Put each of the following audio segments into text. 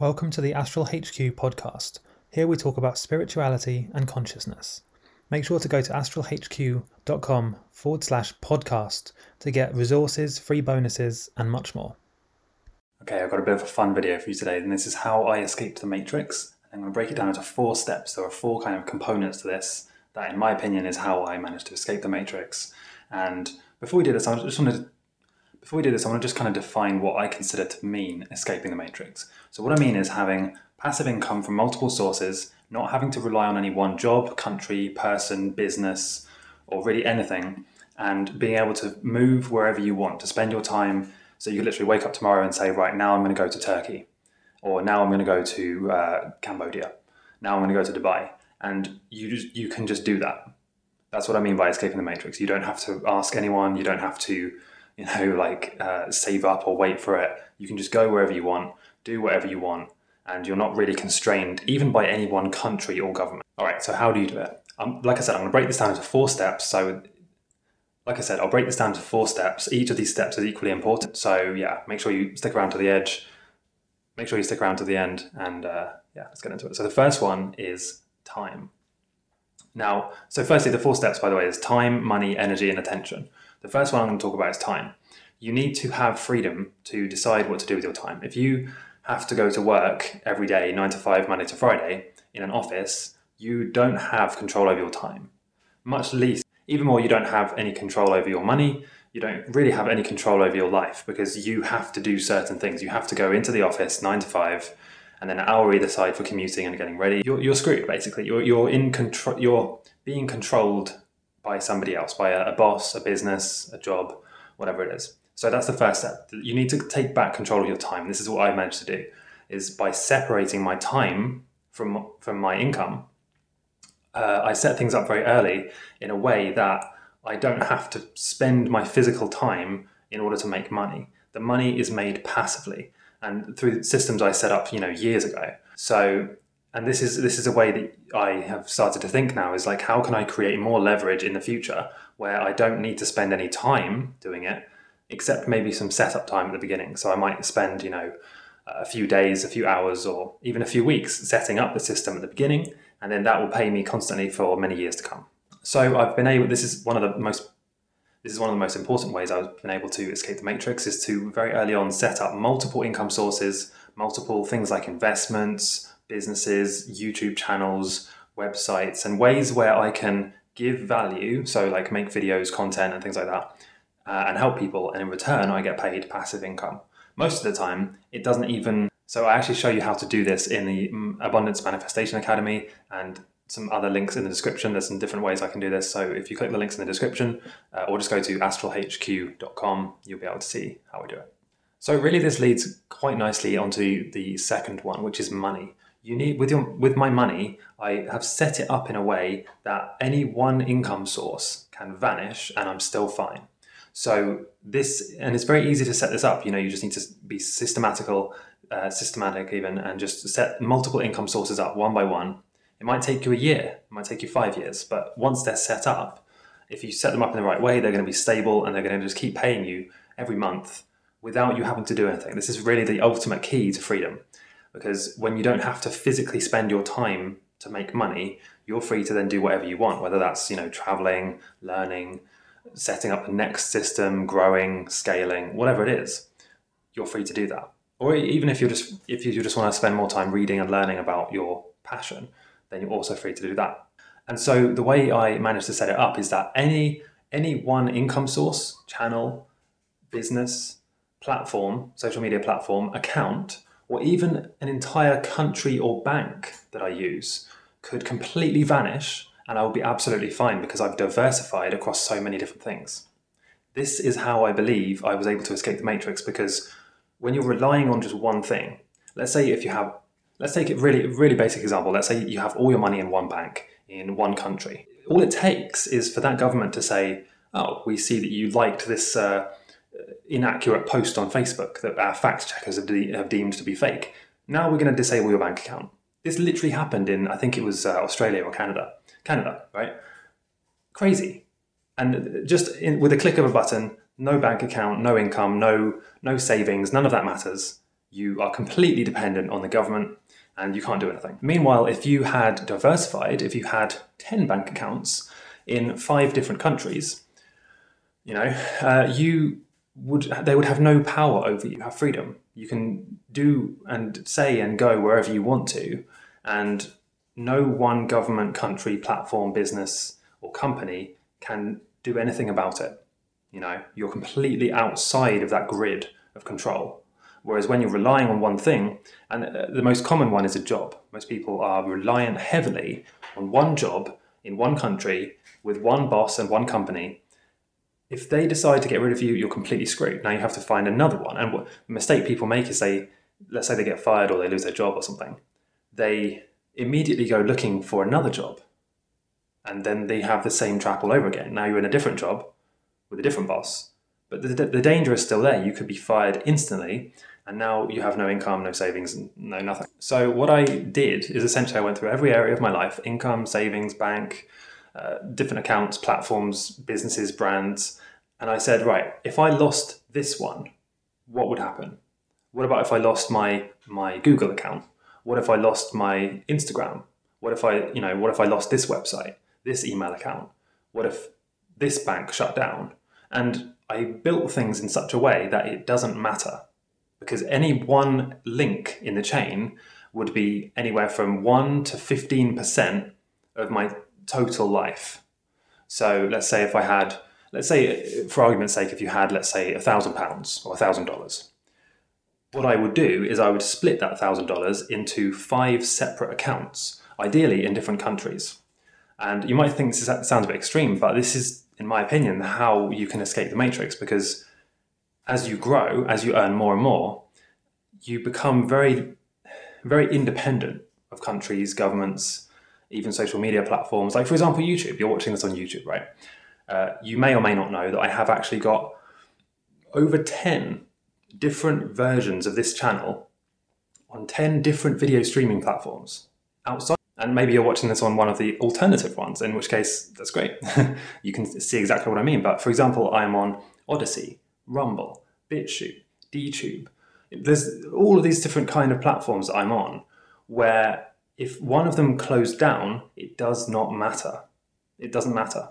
Welcome to the Astral HQ podcast. Here we talk about spirituality and consciousness. Make sure to go to astralhq.com/podcast to get resources, free bonuses, and much more. Okay, I've got a bit of a fun video for you today, and this is how I escaped the matrix. I'm going to break it down into 4 steps. There are 4 kind of components to this that, in my opinion, is how I managed to escape the matrix. And before we do this, I want to kind of define what I consider to mean escaping the matrix. So what I mean is having passive income from multiple sources, not having to rely on any one job, country, person, business, or really anything, and being able to move wherever you want, to spend your time. So you can literally wake up tomorrow and say, right, now I'm going to go to Turkey, or now I'm going to go to Cambodia, now I'm going to go to Dubai. And you can just do that. That's what I mean by escaping the matrix. You don't have to ask anyone. You don't have to save up or wait for it. You can just go wherever you want, do whatever you want, and you're not really constrained even by any one country or government. All right, so how do you do it? Like I said, I'm going to break this down into 4 steps. So, like I said, I'll break this down into 4 steps. Each of these steps is equally important. So, yeah, make sure you stick around to the edge. Make sure you stick around to the end, and let's get into it. So the first one is time. Now, so firstly, the 4 steps, by the way, is time, money, energy, and attention. The first one I'm going to talk about is time. You need to have freedom to decide what to do with your time. If you have to go to work every day, 9 to 5, Monday to Friday, in an office, you don't have control over your time. Much least, even more, you don't have any control over your money. You don't really have any control over your life because you have to do certain things. You have to go into the office 9 to 5, and then an hour either side for commuting and getting ready. You're screwed, basically. You're in control. You're being controlled by somebody else, by a boss, a business, a job, whatever it is. So that's the first step. You need to take back control of your time. This is what I managed to do, is by separating my time from my income. I set things up very early in a way that I don't have to spend my physical time in order to make money. The money is made passively and through systems I set up, years ago. So, and this is a way that I have started to think now, is like, how can I create more leverage in the future where I don't need to spend any time doing it, except maybe some setup time at the beginning. So I might spend, a few days, a few hours, or even a few weeks setting up the system at the beginning, and then that will pay me constantly for many years to come. So this is one of the most important ways I've been able to escape the matrix, is to very early on set up multiple income sources, multiple things like investments, businesses, YouTube channels, websites, and ways where I can give value, so like make videos, content, and things like that, and help people, and in return I get paid passive income. Most of the time it doesn't even... So I actually show you how to do this in the Abundance Manifestation Academy, and some other links in the description. There's some different ways I can do this, so if you click the links in the description, or just go to astralhq.com, you'll be able to see how I do it. So really this leads quite nicely onto the second one, which is money. With my money, I have set it up in a way that any one income source can vanish and I'm still fine. So this, and it's very easy to set this up. You just need to be systematic even, and just set multiple income sources up one by one. It might take you a year, it might take you 5 years, but once they're set up, if you set them up in the right way, they're going to be stable and they're going to just keep paying you every month without you having to do anything. This is really the ultimate key to freedom. Because when you don't have to physically spend your time to make money, you're free to then do whatever you want, whether that's, traveling, learning, setting up the next system, growing, scaling, whatever it is, you're free to do that. Or even if you just want to spend more time reading and learning about your passion, then you're also free to do that. And so the way I managed to set it up is that any one income source, channel, business, platform, social media platform, account, or even an entire country or bank that I use could completely vanish, and I will be absolutely fine because I've diversified across so many different things. This is how I believe I was able to escape the matrix, because when you're relying on just one thing, let's take a really basic example. Let's say you have all your money in one bank in one country. All it takes is for that government to say, oh, we see that you liked this inaccurate post on Facebook that our fact checkers have deemed to be fake. Now we're going to disable your bank account. This literally happened in, I think it was Australia or Canada. Canada, right? Crazy. And just with a click of a button, no bank account, no income, no savings, none of that matters. you are completely dependent on the government and you can't do anything. Meanwhile, if you had diversified, if you had 10 bank accounts in 5 different countries, they would have no power over you. You have freedom. You can do and say and go wherever you want to, and no one government, country, platform, business or company can do anything about it. You're completely outside of that grid of control. Whereas when you're relying on one thing, and the most common one is a job. Most people are reliant heavily on one job in one country with one boss and one company. If they decide to get rid of you, you're completely screwed. Now you have to find another one. And what mistake people make is let's say they get fired or they lose their job or something. They immediately go looking for another job. And then they have the same trap all over again. Now you're in a different job with a different boss. But the danger is still there. You could be fired instantly. And now you have no income, no savings, no nothing. So what I did is essentially I went through every area of my life: income, savings, bank, different accounts, platforms, businesses, brands. And I said, right, if I lost this one, what would happen? What about if I lost my Google account? What if I lost my Instagram? What if I lost this website, this email account? What if this bank shut down? And I built things in such a way that it doesn't matter, because any one link in the chain would be anywhere from 1 to 15% of my total life. So let's say for argument's sake, if you had, let's say, £1,000 or $1,000, what I would do is I would split that $1,000 into 5 separate accounts, ideally in different countries. And you might think this sounds a bit extreme, but this is, in my opinion, how you can escape the matrix, because as you grow, as you earn more and more, you become very, very independent of countries, governments, even social media platforms. Like, for example, YouTube. You're watching this on YouTube, right? You may or may not know that I have actually got over 10 different versions of this channel on 10 different video streaming platforms outside. And maybe you're watching this on one of the alternative ones, in which case, that's great. You can see exactly what I mean. But for example, I'm on Odyssey, Rumble, BitChute, DTube. There's all of these different kind of platforms I'm on where if one of them closed down, it does not matter. It doesn't matter.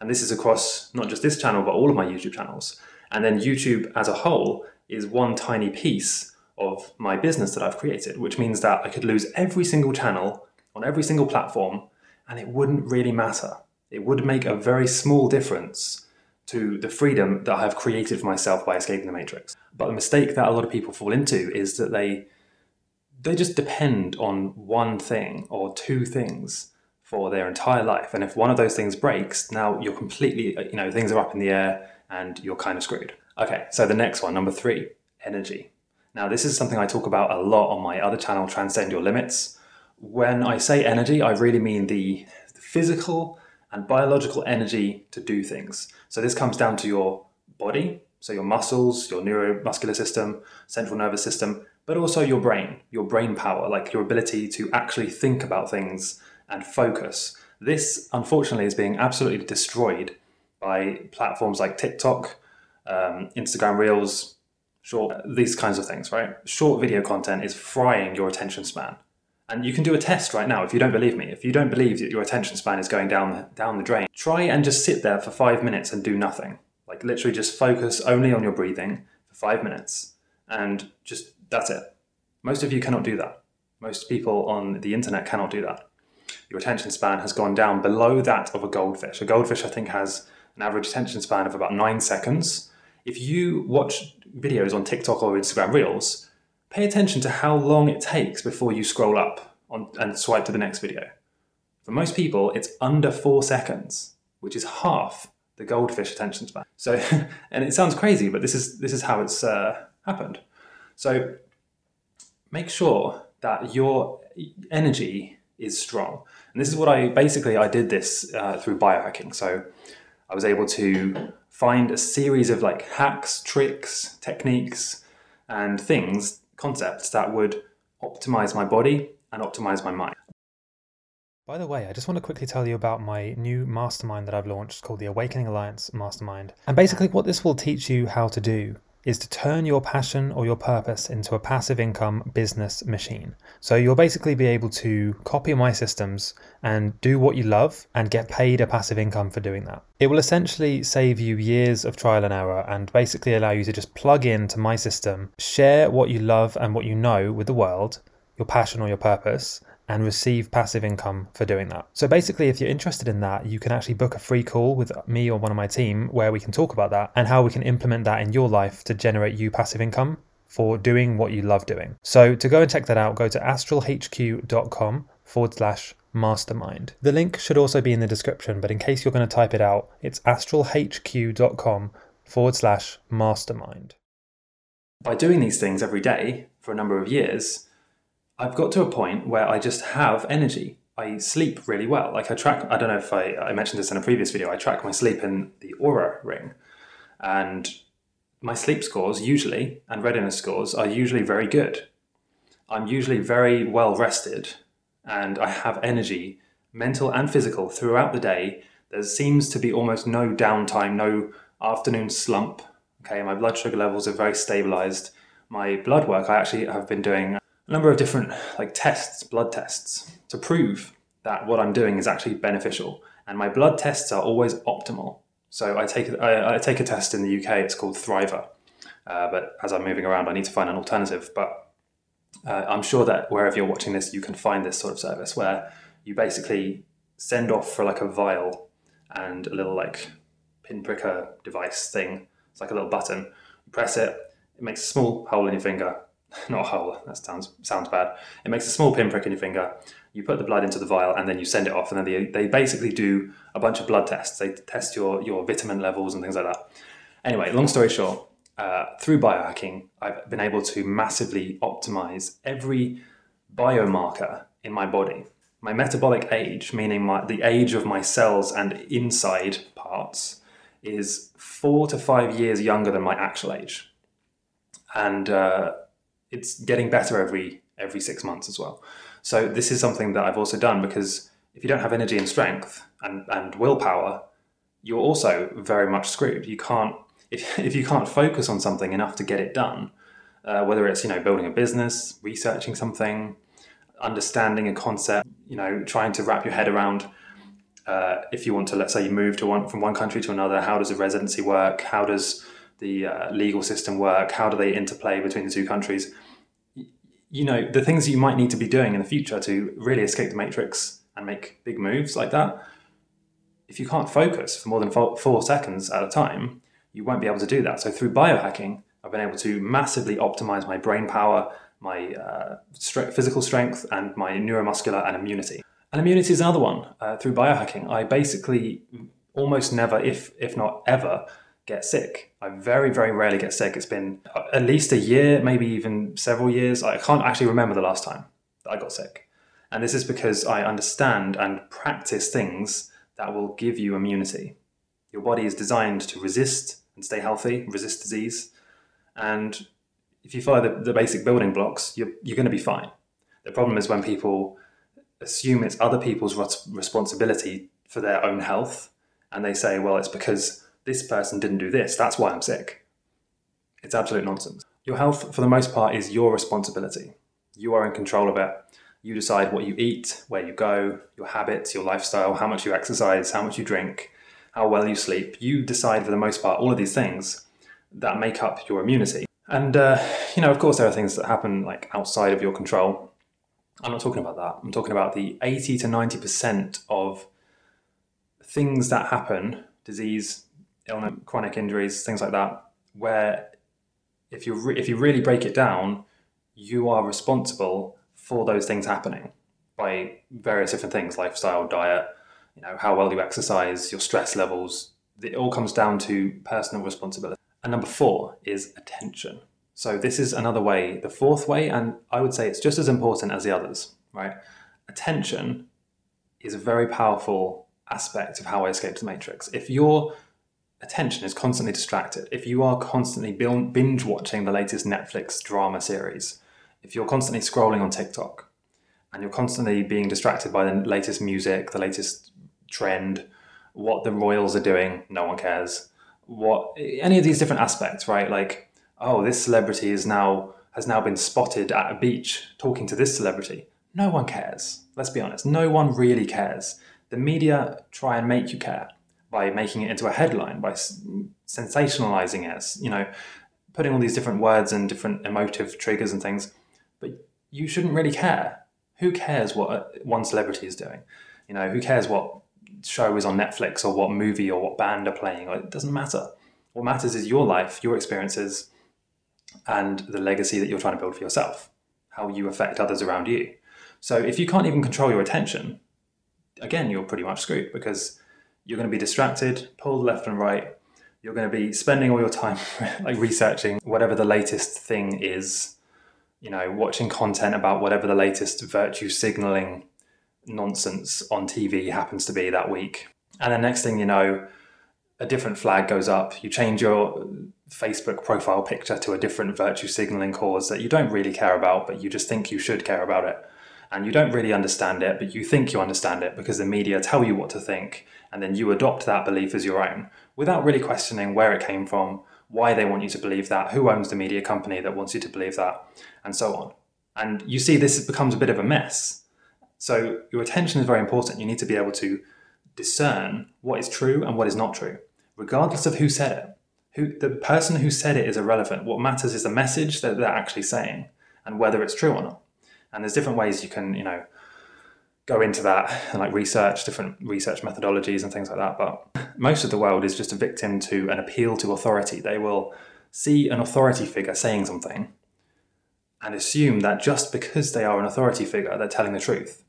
And this is across not just this channel, but all of my YouTube channels. And then YouTube as a whole is one tiny piece of my business that I've created, which means that I could lose every single channel on every single platform, and it wouldn't really matter. It would make a very small difference to the freedom that I have created for myself by escaping the matrix. But the mistake that a lot of people fall into is that they just depend on one thing or two things for their entire life. And if one of those things breaks, now you're completely, things are up in the air and you're kind of screwed. Okay, so the next one, number 3, energy. Now, this is something I talk about a lot on my other channel, Transcend Your Limits. When I say energy, I really mean the physical and biological energy to do things. So this comes down to your body, so your muscles, your neuromuscular system, central nervous system, but also your brain power, like your ability to actually think about things and focus. This, unfortunately, is being absolutely destroyed by platforms like TikTok, Instagram Reels, short, these kinds of things, right? Short video content is frying your attention span. And you can do a test right now if you don't believe me. If you don't believe that your attention span is going down the drain, try and just sit there for 5 minutes and do nothing. Like literally just focus only on your breathing for 5 minutes and just that's it. Most of you cannot do that. Most people on the internet cannot do that. Your attention span has gone down below that of a goldfish. A goldfish, I think, has an average attention span of about 9 seconds. If you watch videos on TikTok or Instagram Reels, pay attention to how long it takes before you scroll up and swipe to the next video. For most people, it's under 4 seconds, which is half the goldfish attention span. So, and it sounds crazy, but this is how it's happened. So make sure that your energy is strong. And this is what I did this through biohacking. So I was able to find a series of like hacks, tricks, techniques, and things, concepts that would optimize my body and optimize my mind. By the way, I just want to quickly tell you about my new mastermind that I've launched called the Awakening Alliance Mastermind. And basically what this will teach you how to do is to turn your passion or your purpose into a passive income business machine. So you'll basically be able to copy my systems and do what you love and get paid a passive income for doing that. It will essentially save you years of trial and error and basically allow you to just plug into my system, share what you love and what you know with the world, your passion or your purpose, and receive passive income for doing that. So basically, if you're interested in that, you can actually book a free call with me or one of my team where we can talk about that and how we can implement that in your life to generate you passive income for doing what you love doing. So to go and check that out, go to astralhq.com/mastermind. The link should also be in the description, but in case you're going to type it out, it's astralhq.com/mastermind. By doing these things every day for a number of years, I've got to a point where I just have energy. I sleep really well. Like I don't know if I mentioned this in a previous video, I track my sleep in the Aura Ring. And my sleep scores usually, and readiness scores, are usually very good. I'm usually very well rested and I have energy, mental and physical, throughout the day. There seems to be almost no downtime, no afternoon slump. Okay, my blood sugar levels are very stabilized. My blood work, I actually have been doing a number of different tests, blood tests, to prove that what I'm doing is actually beneficial. And my blood tests are always optimal. So I take a test in the UK, it's called Thriver. But as I'm moving around, I need to find an alternative. But I'm sure that wherever you're watching this, you can find this sort of service where you basically send off for a vial and a little pinpricker device thing. It's like a little button. You press it, it makes a small hole in your finger. Not a hole, that sounds bad. It makes a small pinprick in your finger. You put the blood into the vial and then you send it off, and then they basically do a bunch of blood tests. They test your vitamin levels and things like that. Anyway, long story short, through biohacking, I've been able to massively optimize every biomarker in my body. My metabolic age, meaning the age of my cells and inside parts, is 4 to 5 years younger than my actual age. And it's getting better every 6 months as well. So this is something that I've also done, because if you don't have energy and strength and willpower, you're also very much screwed. You can't, if you can't focus on something enough to get it done, whether it's building a business, researching something, understanding a concept, trying to wrap your head around. If you want to, let's say you move from one country to another, how does a residency work? How does the legal system work? How do they interplay between the two countries? The things that you might need to be doing in the future to really escape the matrix and make big moves like that. If you can't focus for more than 4 seconds at a time, you won't be able to do that. So through biohacking, I've been able to massively optimize my brain power, my physical strength, and my neuromuscular and immunity. And immunity is another one. Through biohacking, I basically almost never, if not ever, get sick. I very, very rarely get sick. It's been at least a year, maybe even several years. I can't actually remember the last time that I got sick. And this is because I understand and practice things that will give you immunity. Your body is designed to resist and stay healthy, resist disease. And if you follow the basic building blocks, you're going to be fine. The problem is when people assume it's other people's responsibility for their own health. And they say, well, it's because this person didn't do this, that's why I'm sick. It's absolute nonsense. Your health, for the most part, is your responsibility. You are in control of it. You decide what you eat, where you go, your habits, your lifestyle, how much you exercise, how much you drink, how well you sleep. You decide, for the most part, all of these things that make up your immunity. And, of course, there are things that happen outside of your control. I'm not talking about that. I'm talking about the 80 to 90% of things that happen, disease, illness, chronic injuries, things like that, where if you really break it down, you are responsible for those things happening by various different things, lifestyle, diet, how well you exercise, your stress levels. It all comes down to personal responsibility. And number 4 is attention. So this is another way, the fourth way, and I would say it's just as important as the others, right? Attention is a very powerful aspect of how I escaped the matrix. If you're attention is constantly distracted. If you are constantly binge watching the latest Netflix drama series, if you're constantly scrolling on TikTok and you're constantly being distracted by the latest music, the latest trend, what the royals are doing, no one cares, any of these different aspects, right? oh, this celebrity has now been spotted at a beach talking to this celebrity. No one cares. Let's be honest. No one really cares. The media try and make you care by making it into a headline, by sensationalizing it, putting all these different words and different emotive triggers and things. But you shouldn't really care. Who cares what one celebrity is doing? Who cares what show is on Netflix or what movie or what band are playing? It doesn't matter. What matters is your life, your experiences, and the legacy that you're trying to build for yourself, how you affect others around you. So if you can't even control your attention, again, you're pretty much screwed, because you're going to be distracted, pulled left and right. You're going to be spending all your time like researching whatever the latest thing is, watching content about whatever the latest virtue signaling nonsense on TV happens to be that week. And the next thing you know, a different flag goes up. You change your Facebook profile picture to a different virtue signaling cause that you don't really care about, but you just think you should care about it. And you don't really understand it, but you think you understand it because the media tell you what to think, and then you adopt that belief as your own without really questioning where it came from, why they want you to believe that, who owns the media company that wants you to believe that, and so on. And you see, this becomes a bit of a mess. So your attention is very important. You need to be able to discern what is true and what is not true, regardless of who said it. The person who said it is irrelevant. What matters is the message that they're actually saying and whether it's true or not. And there's different ways you can, go into that and research, different research methodologies and things like that. But most of the world is just a victim to an appeal to authority. They will see an authority figure saying something and assume that just because they are an authority figure, they're telling the truth.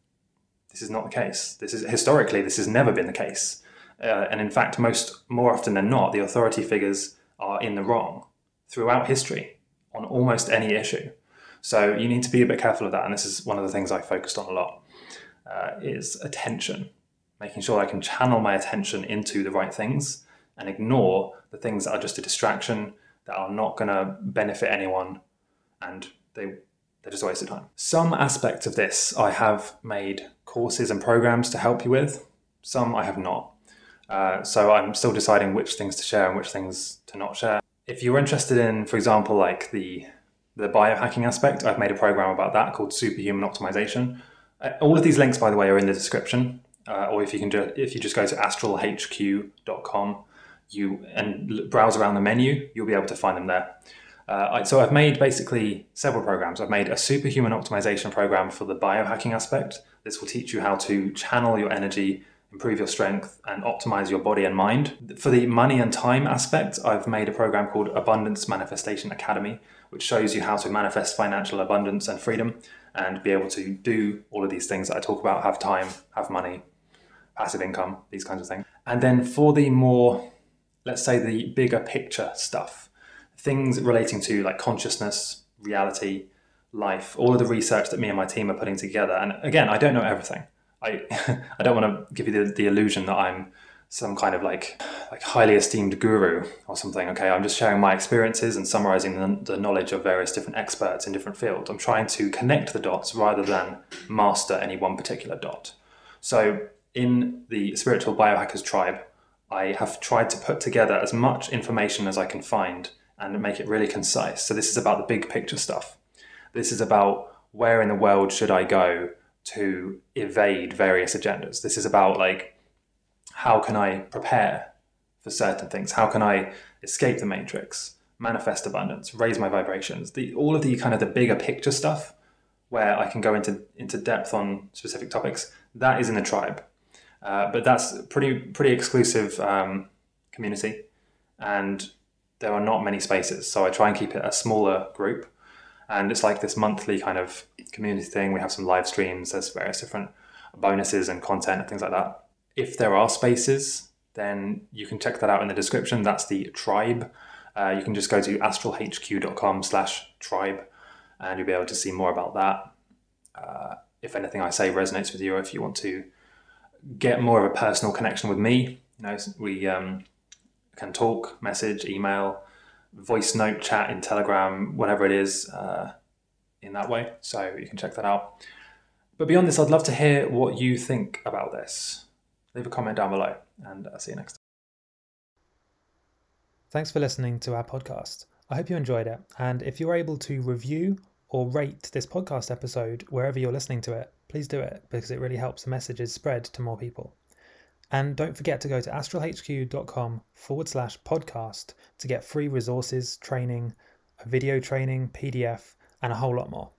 This is not the case. Historically, this has never been the case. And in fact, more often than not, the authority figures are in the wrong throughout history on almost any issue. So you need to be a bit careful of that. And this is one of the things I focused on a lot, is attention, making sure I can channel my attention into the right things and ignore the things that are just a distraction, that are not going to benefit anyone, and they're just a waste of time. Some aspects of this I have made courses and programs to help you with. Some I have not. So I'm still deciding which things to share and which things to not share. If you're interested in, for example, the biohacking aspect, I've made a program about that called Superhuman Optimization. All of these links, by the way, are in the description. Or if you just go to astralhq.com and browse around the menu, you'll be able to find them there. So I've made basically several programs. I've made a Superhuman Optimization program for the biohacking aspect. This will teach you how to channel your energy, improve your strength, and optimize your body and mind. For the money and time aspect, I've made a program called Abundance Manifestation Academy, which shows you how to manifest financial abundance and freedom and be able to do all of these things that I talk about: have time, have money, passive income, these kinds of things. And then for the more, let's say, the bigger picture stuff, things relating to consciousness, reality, life, all of the research that me and my team are putting together. And again, I don't know everything. I don't want to give you the illusion that I'm some kind of like highly esteemed guru or something. Okay, I'm just sharing my experiences and summarizing the knowledge of various different experts in different fields. I'm trying to connect the dots rather than master any one particular dot. So in the Spiritual Biohackers Tribe, I have tried to put together as much information as I can find and make it really concise. So this is about the big picture stuff. This is about where in the world should I go to evade various agendas. This is about how can I prepare for certain things? How can I escape the matrix, manifest abundance, raise my vibrations? All of the kind of the bigger picture stuff where I can go into depth on specific topics, that is in the tribe. But that's pretty exclusive community, and there are not many spaces. So I try and keep it a smaller group. And it's this monthly kind of community thing. We have some live streams, there's various different bonuses and content and things like that. If there are spaces, then you can check that out in the description. That's the tribe. You can just go to astralhq.com/tribe and you'll be able to see more about that. If anything I say resonates with you, or if you want to get more of a personal connection with me, we can talk, message, email, voice note, chat in Telegram, whatever it is, in that way. So you can check that out. But beyond this, I'd love to hear what you think about this. Leave a comment down below, and I'll see you next time. Thanks for listening to our podcast. I hope you enjoyed it, and if you're able to review or rate this podcast episode wherever you're listening to it, please do it, because it really helps the messages spread to more people. And don't forget to go to astralhq.com/podcast to get free resources, training, a video training, PDF, and a whole lot more.